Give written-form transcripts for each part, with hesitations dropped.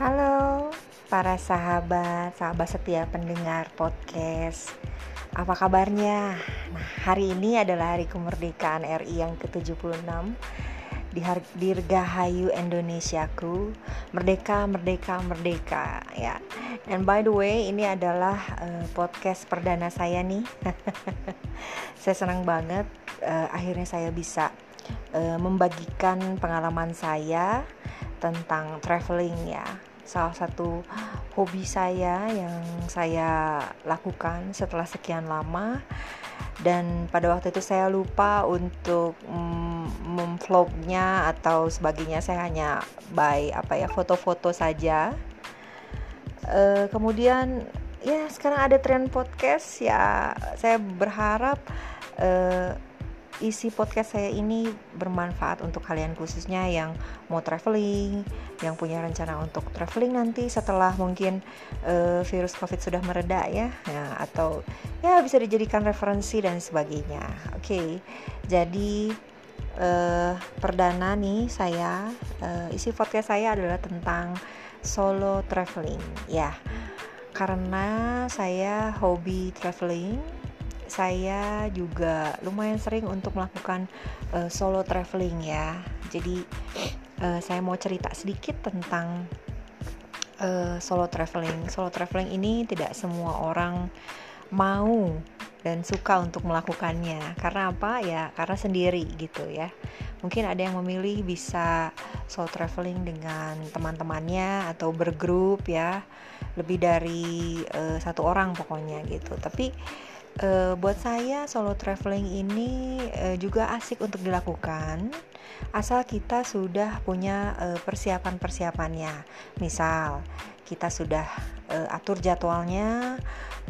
Halo para sahabat setia pendengar podcast, apa kabarnya? Nah, hari ini adalah hari kemerdekaan RI yang ke-76 di Dirgahayu Indonesiaku, merdeka merdeka merdeka ya. And by the way, ini adalah podcast perdana saya nih. Saya senang banget akhirnya saya bisa membagikan pengalaman saya tentang traveling ya. Salah satu hobi saya yang saya lakukan setelah sekian lama, dan pada waktu itu saya lupa untuk memvlognya atau sebagainya. Saya hanya by foto-foto saja. Kemudian ya sekarang ada tren podcast ya. Saya berharap isi podcast saya ini bermanfaat untuk kalian, khususnya yang mau traveling, yang punya rencana untuk traveling nanti setelah mungkin virus COVID sudah mereda ya, nah, atau ya bisa dijadikan referensi dan sebagainya. Oke, jadi perdana nih saya, isi podcast saya adalah tentang solo traveling ya, karena saya hobi traveling. Saya juga lumayan sering untuk melakukan solo traveling ya. Jadi saya mau cerita sedikit tentang solo traveling. Solo traveling ini tidak semua orang mau dan suka untuk melakukannya. Karena apa ya? Karena sendiri gitu ya. Mungkin ada yang memilih bisa solo traveling dengan teman-temannya atau bergrup ya. Lebih dari satu orang pokoknya gitu. Tapi buat saya solo traveling ini juga asik untuk dilakukan, asal kita sudah punya persiapan-persiapannya. Misal kita sudah atur jadwalnya,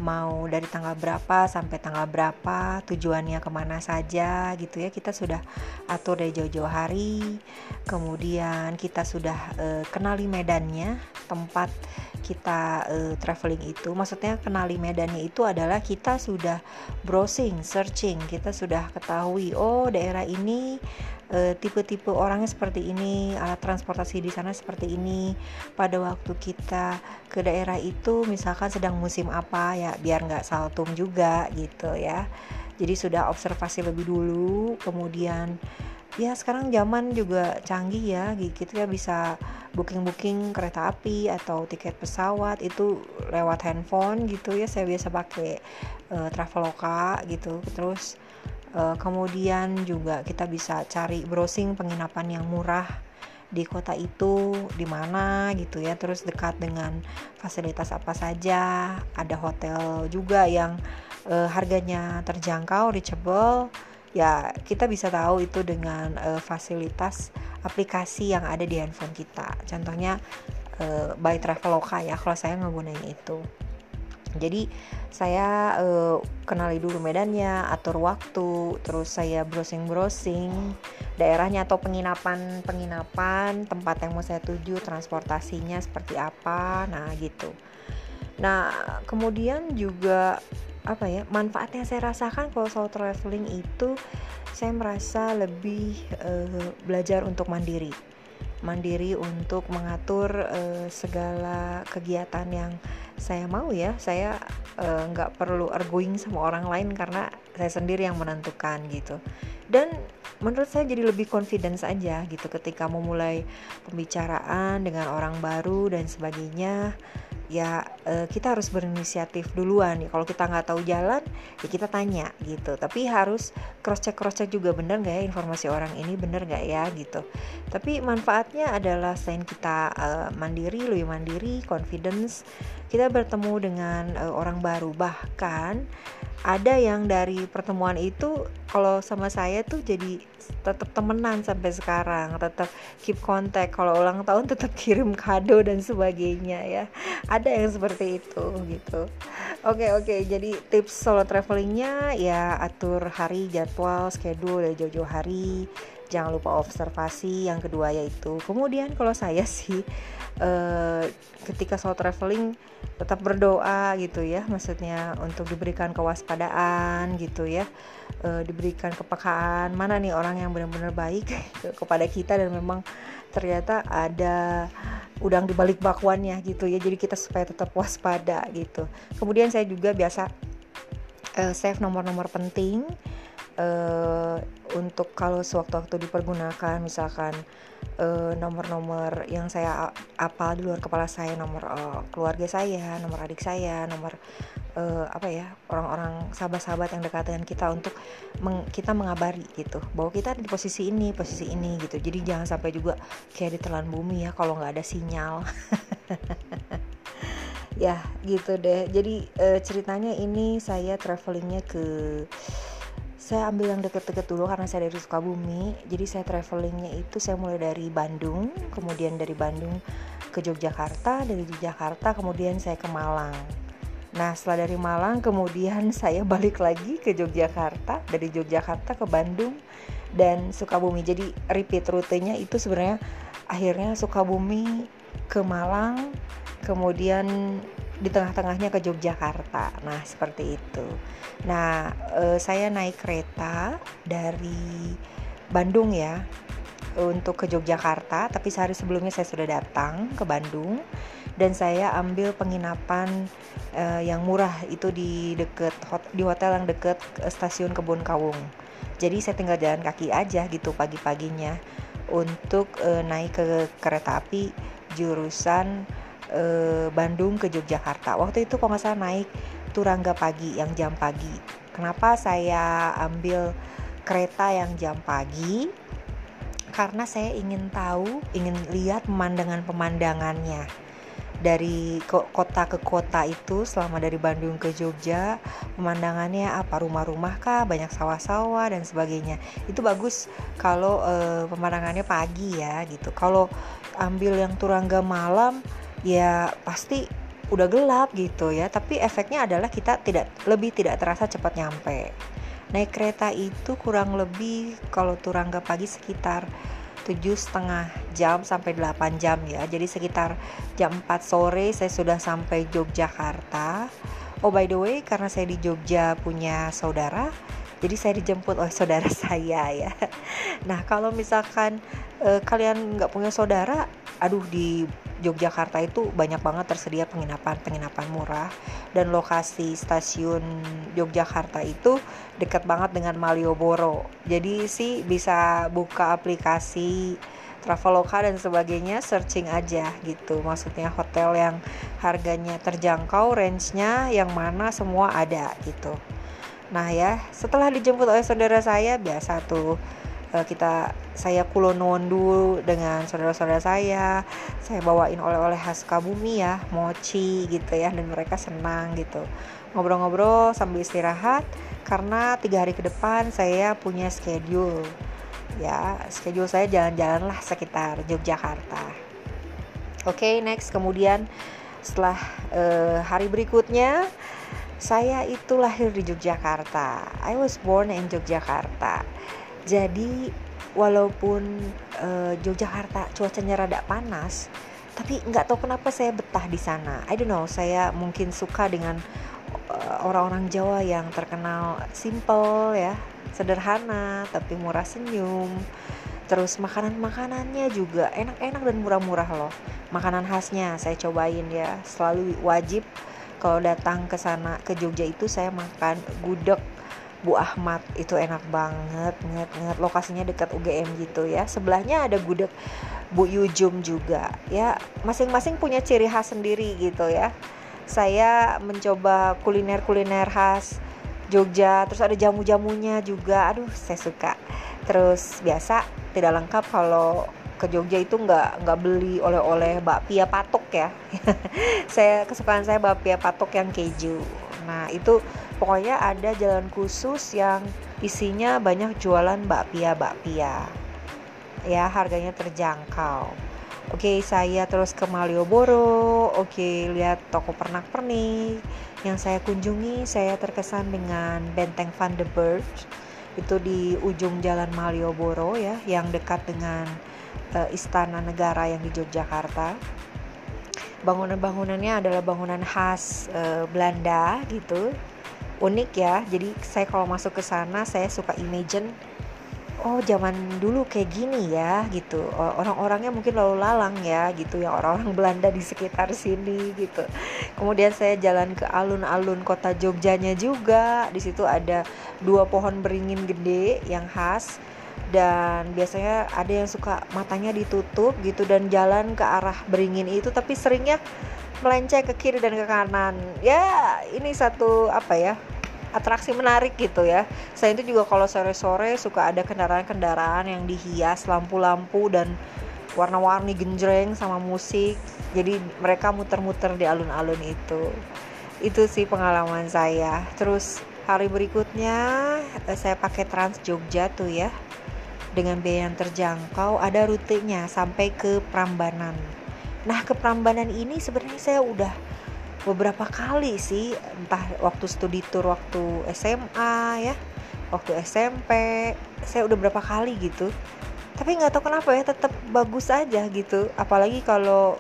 mau dari tanggal berapa sampai tanggal berapa, tujuannya kemana saja gitu ya. Kita sudah atur dari jauh-jauh hari. Kemudian kita sudah kenali medannya, tempat kita traveling itu. Maksudnya kenali medannya itu adalah kita sudah browsing, searching. Kita sudah ketahui, oh daerah ini tipe-tipe orangnya seperti ini, alat transportasi di sana seperti ini. Pada waktu kita ke daerah itu misalkan sedang musim apa ya, biar nggak saltum juga gitu ya. Jadi sudah observasi lebih dulu. Kemudian ya sekarang zaman juga canggih ya, gitu ya, bisa booking kereta api atau tiket pesawat itu lewat handphone gitu ya. Saya biasa pakai Traveloka gitu. Terus kemudian juga kita bisa cari browsing penginapan yang murah di kota itu di mana gitu ya, terus dekat dengan fasilitas apa saja. Ada hotel juga yang harganya terjangkau, reachable ya. Kita bisa tahu itu dengan fasilitas aplikasi yang ada di handphone kita, contohnya by Traveloka ya, kalau saya menggunakan itu. Jadi saya kenali dulu medannya, atur waktu, terus saya browsing daerahnya atau penginapan, tempat yang mau saya tuju, transportasinya seperti apa, nah gitu. Nah kemudian juga manfaat yang saya rasakan kalau solo traveling itu, saya merasa lebih belajar untuk mandiri untuk mengatur segala kegiatan yang saya mau ya. Saya nggak perlu arguing sama orang lain karena saya sendiri yang menentukan gitu. Dan menurut saya jadi lebih confidence aja gitu ketika memulai pembicaraan dengan orang baru dan sebagainya. Ya kita harus berinisiatif duluan ya. Kalau kita nggak tahu jalan ya kita tanya gitu, tapi harus cross check juga, bener nggak ya informasi orang ini, bener nggak ya gitu. Tapi manfaatnya adalah selain kita lebih mandiri, confidence, kita bertemu dengan orang baru. Bahkan ada yang dari pertemuan itu kalau sama saya tuh jadi tetap temenan sampai sekarang, tetap keep contact, kalau ulang tahun tetap kirim kado dan sebagainya ya. Ada yang seperti itu gitu. Oke, jadi tips solo travelingnya ya, atur hari, jadwal, schedule dari jauh-jauh hari. Jangan lupa observasi. Yang kedua yaitu, kemudian kalau saya sih ketika solo traveling tetap berdoa gitu ya, maksudnya untuk diberikan kewaspadaan gitu ya, diberikan kepekaan, mana nih orang yang benar-benar baik kepada kita dan memang ternyata ada udang di balik bakwannya gitu ya, jadi kita supaya tetap waspada gitu. Kemudian saya juga biasa save nomor-nomor penting untuk kalau sewaktu-waktu dipergunakan, misalkan nomor-nomor yang saya apal di luar kepala saya, nomor keluarga saya, nomor adik saya, nomor orang-orang sahabat-sahabat yang dekat dengan kita, untuk kita mengabari gitu bahwa kita ada di posisi ini gitu. Jadi jangan sampai juga kayak ditelan bumi ya kalau nggak ada sinyal. Ya gitu deh. Jadi ceritanya ini saya travelingnya saya ambil yang deket-deket dulu karena saya dari Sukabumi. Jadi saya travelingnya itu saya mulai dari Bandung, kemudian dari Bandung ke Yogyakarta, dari Yogyakarta kemudian saya ke Malang. Nah setelah dari Malang kemudian saya balik lagi ke Yogyakarta, dari Yogyakarta ke Bandung dan Sukabumi. Jadi repeat rutenya itu sebenarnya akhirnya Sukabumi ke Malang, kemudian di tengah-tengahnya ke Yogyakarta. Nah seperti itu. Nah saya naik kereta dari Bandung ya untuk ke Yogyakarta, tapi sehari sebelumnya saya sudah datang ke Bandung dan saya ambil penginapan yang murah itu di hotel yang dekat stasiun Kebon Kawung. Jadi saya tinggal jalan kaki aja gitu pagi-paginya untuk naik ke kereta api jurusan Bandung ke Yogyakarta. Waktu itu kalau nggak salah naik Turangga pagi, yang jam pagi. Kenapa saya ambil kereta yang jam pagi? Karena saya ingin lihat pemandangannya dari kota ke kota itu. Selama dari Bandung ke Jogja, pemandangannya apa, rumah-rumah kah, banyak sawah-sawah dan sebagainya. Itu bagus kalau pemandangannya pagi ya gitu. Kalau ambil yang Turangga malam ya pasti udah gelap gitu ya, tapi efeknya adalah kita tidak terasa cepat nyampe. Naik kereta itu kurang lebih kalau Turangga pagi sekitar 7,5 jam sampai 8 jam ya. Jadi sekitar jam 4 sore saya sudah sampai Yogyakarta. Oh by the way, karena saya di Jogja punya saudara, jadi saya dijemput oleh saudara saya ya. Nah kalau misalkan kalian nggak punya saudara, aduh di Yogyakarta itu banyak banget tersedia penginapan murah, dan lokasi stasiun Yogyakarta itu dekat banget dengan Malioboro. Jadi sih bisa buka aplikasi Traveloka dan sebagainya, searching aja gitu. Maksudnya hotel yang harganya terjangkau, range-nya yang mana semua ada gitu. Nah ya, setelah dijemput oleh saudara saya, biasa tuh saya kulonuwun dulu dengan saudara-saudara saya bawain oleh-oleh khas Sukabumi ya, mochi gitu ya, dan mereka senang gitu. Ngobrol-ngobrol sambil istirahat karena 3 hari ke depan saya punya schedule ya, schedule saya jalan-jalan lah sekitar Yogyakarta. Oke, next. Kemudian setelah hari berikutnya saya itu lahir di Yogyakarta. I was born in Yogyakarta. Jadi walaupun Yogyakarta cuacanya rada panas, tapi nggak tahu kenapa saya betah di sana. I don't know, saya mungkin suka dengan orang-orang Jawa yang terkenal simple ya, sederhana tapi murah senyum. Terus makanan-makanannya juga enak-enak dan murah-murah loh. Makanan khasnya saya cobain ya, selalu wajib kalau datang ke sana ke Jogja itu saya makan gudeg Bu Ahmad, itu enak banget, nget. Lokasinya dekat UGM gitu ya. Sebelahnya ada gudeg Bu Yujum juga ya. Masing-masing punya ciri khas sendiri gitu ya. Saya mencoba kuliner khas Jogja, terus ada jamu-jamunya juga. Aduh, saya suka. Terus biasa tidak lengkap kalau ke Jogja itu nggak beli oleh-oleh bakpia patok ya. Kesukaan saya bakpia patok yang keju. Nah itu pokoknya ada jalan khusus yang isinya banyak jualan bakpia ya, harganya terjangkau. Oke, saya terus ke Malioboro. Oke, lihat toko pernak-pernik yang saya kunjungi. Saya terkesan dengan Benteng Vandenberg, itu di ujung jalan Malioboro ya, yang dekat dengan Istana Negara yang di Yogyakarta. Bangunan-bangunannya adalah bangunan khas Belanda gitu, unik ya. Jadi saya kalau masuk ke sana saya suka imagine oh zaman dulu kayak gini ya gitu, orang-orangnya mungkin lalu lalang ya gitu, yang orang-orang Belanda di sekitar sini gitu. Kemudian saya jalan ke alun-alun kota Jogjanya juga, di situ ada 2 pohon beringin gede yang khas, dan biasanya ada yang suka matanya ditutup gitu dan jalan ke arah beringin itu, tapi seringnya melenceng ke kiri dan ke kanan. Ya ini satu apa ya, atraksi menarik gitu ya. Saya itu juga kalau sore-sore suka ada kendaraan-kendaraan yang dihias lampu-lampu dan warna-warni genjreng sama musik. Jadi mereka muter-muter di alun-alun itu. Itu sih pengalaman saya. Terus hari berikutnya saya pakai Trans Jogja tuh ya, dengan biaya yang terjangkau. Ada rutenya sampai ke Prambanan. Nah ke Prambanan ini sebenarnya saya udah beberapa kali sih, entah waktu studi tour waktu SMA ya, waktu SMP, saya udah berapa kali gitu. Tapi nggak tahu kenapa ya, tetap bagus aja gitu. Apalagi kalau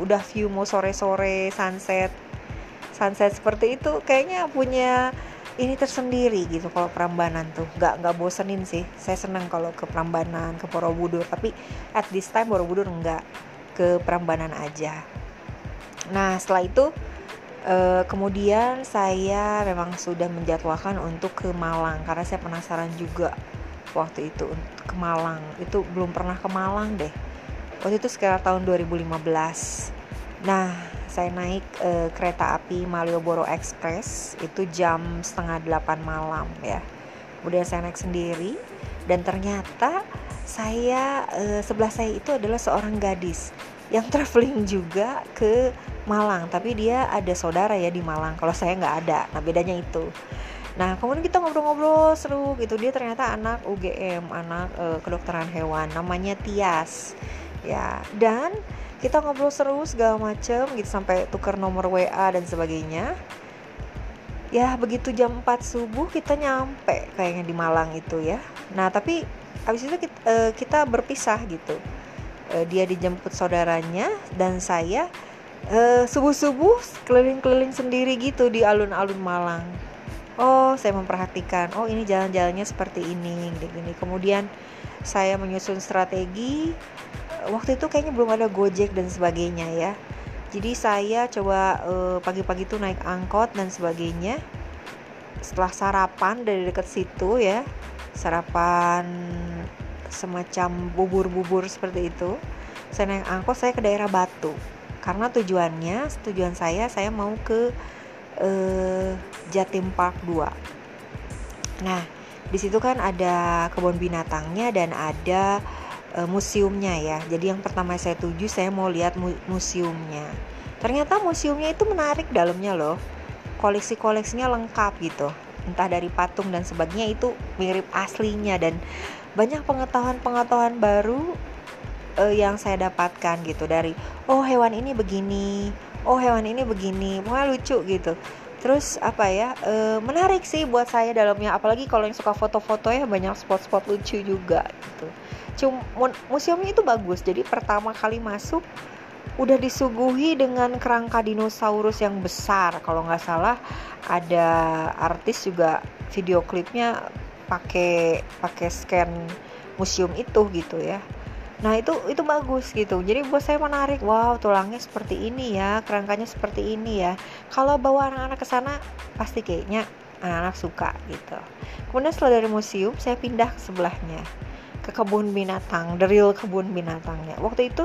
udah view mau sore-sore, sunset seperti itu, kayaknya punya ini tersendiri gitu. Kalau Prambanan tuh nggak bosenin sih. Saya senang kalau ke Prambanan, ke Borobudur. Tapi at this time Borobudur nggak, ke Prambanan aja. Nah setelah itu kemudian saya memang sudah menjadwalkan untuk ke Malang, karena saya penasaran juga waktu itu ke Malang. Itu belum pernah ke Malang deh, waktu itu sekitar tahun 2015. Nah saya naik kereta api Malioboro Express, itu jam 7:30 malam ya. Kemudian saya naik sendiri, dan ternyata saya sebelah saya itu adalah seorang gadis yang traveling juga ke Malang, tapi dia ada saudara ya di Malang, kalau saya nggak ada. Nah bedanya itu. Nah kemudian kita ngobrol-ngobrol seru gitu. Dia ternyata anak UGM, anak kedokteran hewan, namanya Tias ya. Dan kita ngobrol seru segala macem gitu, sampai tukar nomor WA dan sebagainya. Ya begitu jam 4 subuh kita nyampe kayaknya di Malang itu ya. Nah tapi abis itu kita berpisah gitu. Dia dijemput saudaranya, dan saya subuh-subuh keliling-keliling sendiri gitu di alun-alun Malang. Oh, saya memperhatikan, oh ini jalan-jalannya seperti ini, gini-gini. Kemudian saya menyusun strategi. Waktu itu kayaknya belum ada Gojek dan sebagainya ya. Jadi saya coba pagi-pagi tuh naik angkot dan sebagainya. Setelah sarapan dari dekat situ ya, sarapan semacam bubur-bubur seperti itu, saya naik angkot, saya ke daerah Batu, karena tujuan saya mau ke Jatim Park 2. Nah di situ kan ada kebun binatangnya dan ada museumnya ya. Jadi yang pertama saya tuju, saya mau lihat museumnya. Ternyata museumnya itu menarik dalamnya loh, koleksi-koleksinya lengkap gitu, entah dari patung dan sebagainya itu mirip aslinya, dan banyak pengetahuan-pengetahuan baru yang saya dapatkan gitu, dari oh hewan ini begini, oh hewan ini begini, wah lucu gitu. Terus apa ya, menarik sih buat saya dalamnya, apalagi kalau yang suka foto-foto ya, banyak spot-spot lucu juga gitu. Cuma museumnya itu bagus. Jadi pertama kali masuk udah disuguhi dengan kerangka dinosaurus yang besar. Kalau nggak salah ada artis juga video klipnya pakai scan museum itu gitu ya. Nah itu bagus gitu. Jadi buat saya menarik. Wow, tulangnya seperti ini ya, kerangkanya seperti ini ya. Kalau bawa anak-anak ke sana pasti kayaknya anak-anak suka gitu. Kemudian setelah dari museum saya pindah ke sebelahnya, ke kebun binatang, the real kebun binatangnya. Waktu itu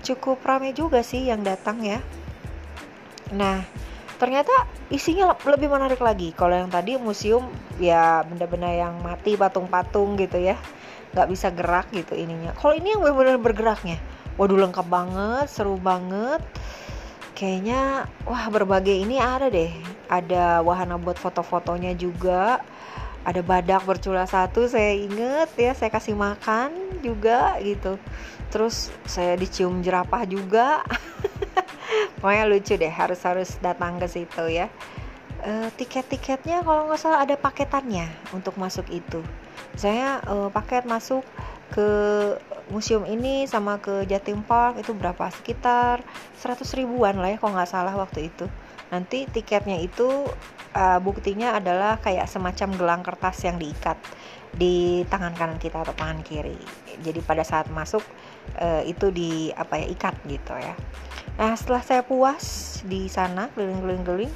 cukup ramai juga sih yang datang ya. Nah ternyata isinya lebih menarik lagi. Kalau yang tadi museum ya benda-benda yang mati, patung-patung gitu ya, nggak bisa gerak gitu ininya. Kalau ini yang benar-benar bergeraknya, waduh lengkap banget, seru banget. Kayaknya wah berbagai ini ada deh. Ada wahana buat foto-fotonya juga. Ada badak bercula 1 saya inget ya, saya kasih makan juga gitu. Terus saya dicium jerapah juga. Pokoknya lucu deh, harus datang ke situ ya. Tiket-tiketnya kalau nggak salah ada paketannya untuk masuk itu. Misalnya paket masuk ke museum ini sama ke Jatim Park itu berapa? Sekitar 100 ribuan lah ya kalau nggak salah waktu itu. Nanti tiketnya itu buktinya adalah kayak semacam gelang kertas yang diikat. di tangan kanan kita atau tangan kiri. Jadi pada saat masuk itu di ikat gitu ya. Nah, setelah saya puas di sana keliling-keliling,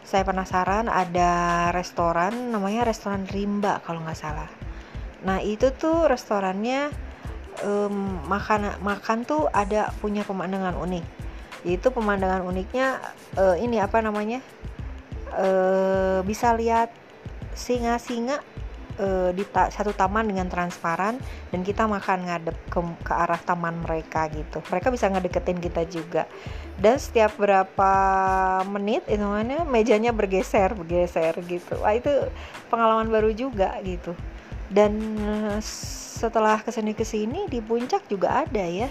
saya penasaran ada restoran namanya Restoran Rimba kalau nggak salah. Nah, itu tuh restorannya makan tuh ada punya pemandangan unik. Yaitu pemandangan uniknya bisa lihat singa-singa di satu taman dengan transparan, dan kita makan ngadep ke arah taman mereka gitu. Mereka bisa ngedeketin kita juga. Dan setiap berapa menit itu mejanya bergeser gitu. Wah, itu pengalaman baru juga gitu. Dan setelah kesini di puncak juga ada ya.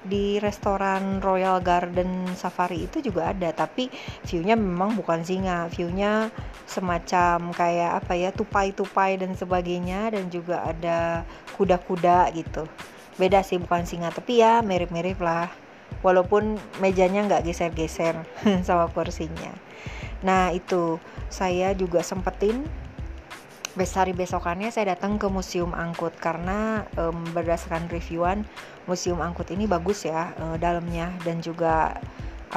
Di restoran Royal Garden Safari itu juga ada, tapi view-nya memang bukan singa, view-nya semacam kayak tupai-tupai dan sebagainya, dan juga ada kuda-kuda gitu. Beda sih, bukan singa, tapi ya mirip-mirip lah, walaupun mejanya nggak geser-geser sama kursinya. Nah, itu saya juga sempetin hari besokannya saya datang ke Museum Angkut, karena berdasarkan reviewan Museum Angkut ini bagus ya dalamnya, dan juga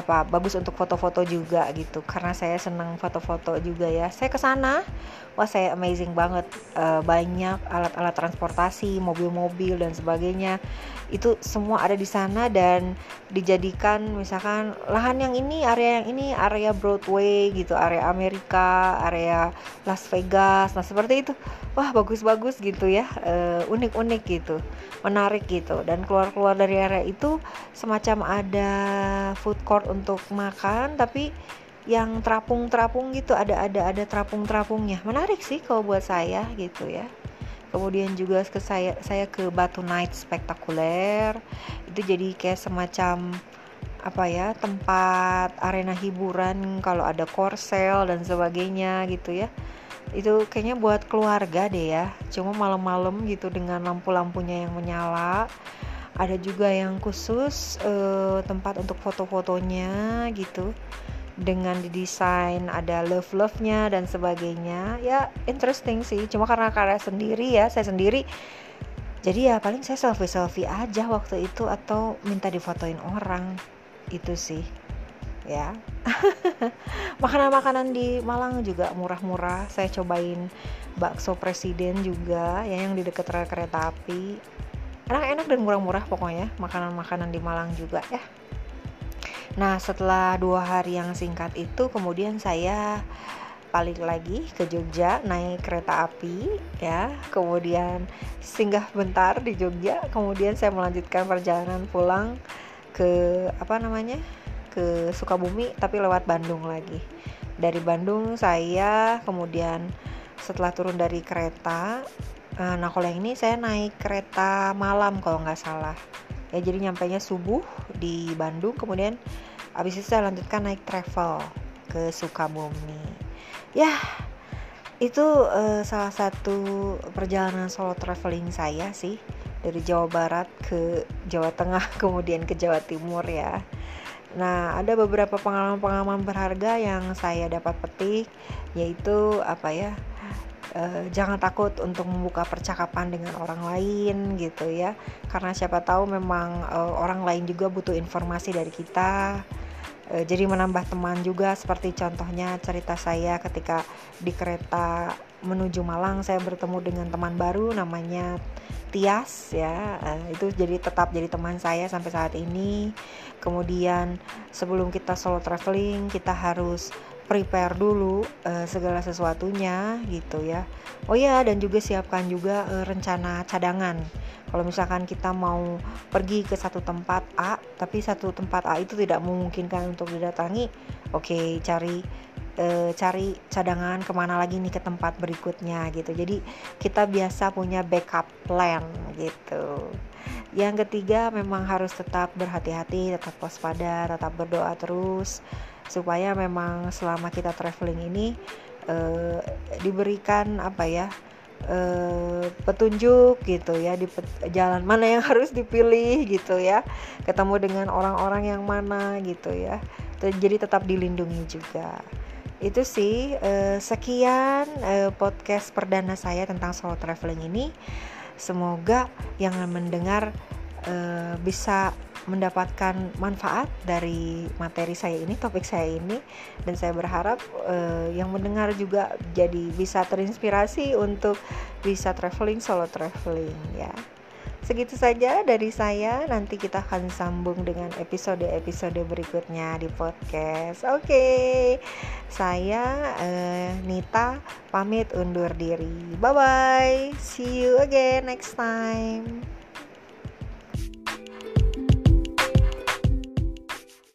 bagus untuk foto-foto juga gitu, karena saya senang foto-foto juga ya. Saya kesana, wah, saya amazing banget, banyak alat-alat transportasi, mobil-mobil dan sebagainya, itu semua ada di sana, dan dijadikan misalkan lahan yang ini, area yang ini, area Broadway gitu, area Amerika, area Las Vegas, nah seperti itu. Wah, bagus-bagus gitu ya, unik-unik gitu, menarik gitu. Dan keluar-keluar dari area itu semacam ada food court untuk makan, tapi yang terapung-terapung gitu, ada terapung-terapungnya, menarik sih kalau buat saya gitu ya. Kemudian juga saya ke Batu Night Spectacular, itu jadi kayak semacam tempat arena hiburan kalau ada korsel dan sebagainya gitu ya. Itu kayaknya buat keluarga deh ya, cuma malam-malam gitu dengan lampu-lampunya yang menyala. Ada juga yang khusus tempat untuk foto-fotonya gitu, dengan didesain ada love-nya dan sebagainya. Ya, interesting sih, cuma karena karya sendiri ya, saya sendiri, jadi ya paling saya selfie-selfie aja waktu itu, atau minta difotoin orang, itu sih ya. Makanan-makanan di Malang juga murah-murah. Saya cobain bakso presiden juga ya, yang di dekat rel kereta api, enak-enak dan murah-murah pokoknya makanan-makanan di Malang juga ya. Nah, setelah 2 hari yang singkat itu, kemudian saya balik lagi ke Jogja, naik kereta api ya, kemudian singgah bentar di Jogja, kemudian saya melanjutkan perjalanan pulang ke ke Sukabumi, tapi lewat Bandung lagi. Dari Bandung saya kemudian setelah turun dari kereta, nah kalau yang ini saya naik kereta malam kalau nggak salah ya, jadi nyampainya subuh di Bandung, kemudian abis itu saya lanjutkan naik travel ke Sukabumi ya. Itu salah satu perjalanan solo traveling saya sih, dari Jawa Barat ke Jawa Tengah, kemudian ke Jawa Timur ya. Nah, ada beberapa pengalaman-pengalaman berharga yang saya dapat petik, yaitu jangan takut untuk membuka percakapan dengan orang lain gitu ya, karena siapa tahu memang orang lain juga butuh informasi dari kita, jadi menambah teman juga. Seperti contohnya cerita saya ketika di kereta menuju Malang, saya bertemu dengan teman baru namanya Tias ya, itu tetap jadi teman saya sampai saat ini. Kemudian sebelum kita solo traveling, kita harus prepare dulu segala sesuatunya gitu ya. Oh ya, dan juga siapkan juga rencana cadangan. Kalau misalkan kita mau pergi ke satu tempat A, tapi satu tempat A itu tidak memungkinkan untuk didatangi, oke, cari cadangan kemana lagi nih, ke tempat berikutnya gitu. Jadi kita biasa punya backup plan gitu. Yang ketiga, memang harus tetap berhati-hati, tetap waspada, tetap berdoa terus, supaya memang selama kita traveling ini diberikan petunjuk gitu ya, di jalan mana yang harus dipilih gitu ya, ketemu dengan orang-orang yang mana gitu ya, jadi tetap dilindungi juga. Itu sih sekian podcast perdana saya tentang solo traveling ini. Semoga yang mendengar bisa mendapatkan manfaat dari materi saya ini, topik saya ini, dan saya berharap yang mendengar juga jadi bisa terinspirasi untuk bisa traveling, solo traveling ya. Segitu saja dari saya, nanti kita akan sambung dengan episode-episode berikutnya di podcast. Oke, saya Nita pamit undur diri. Bye-bye, see you again next time.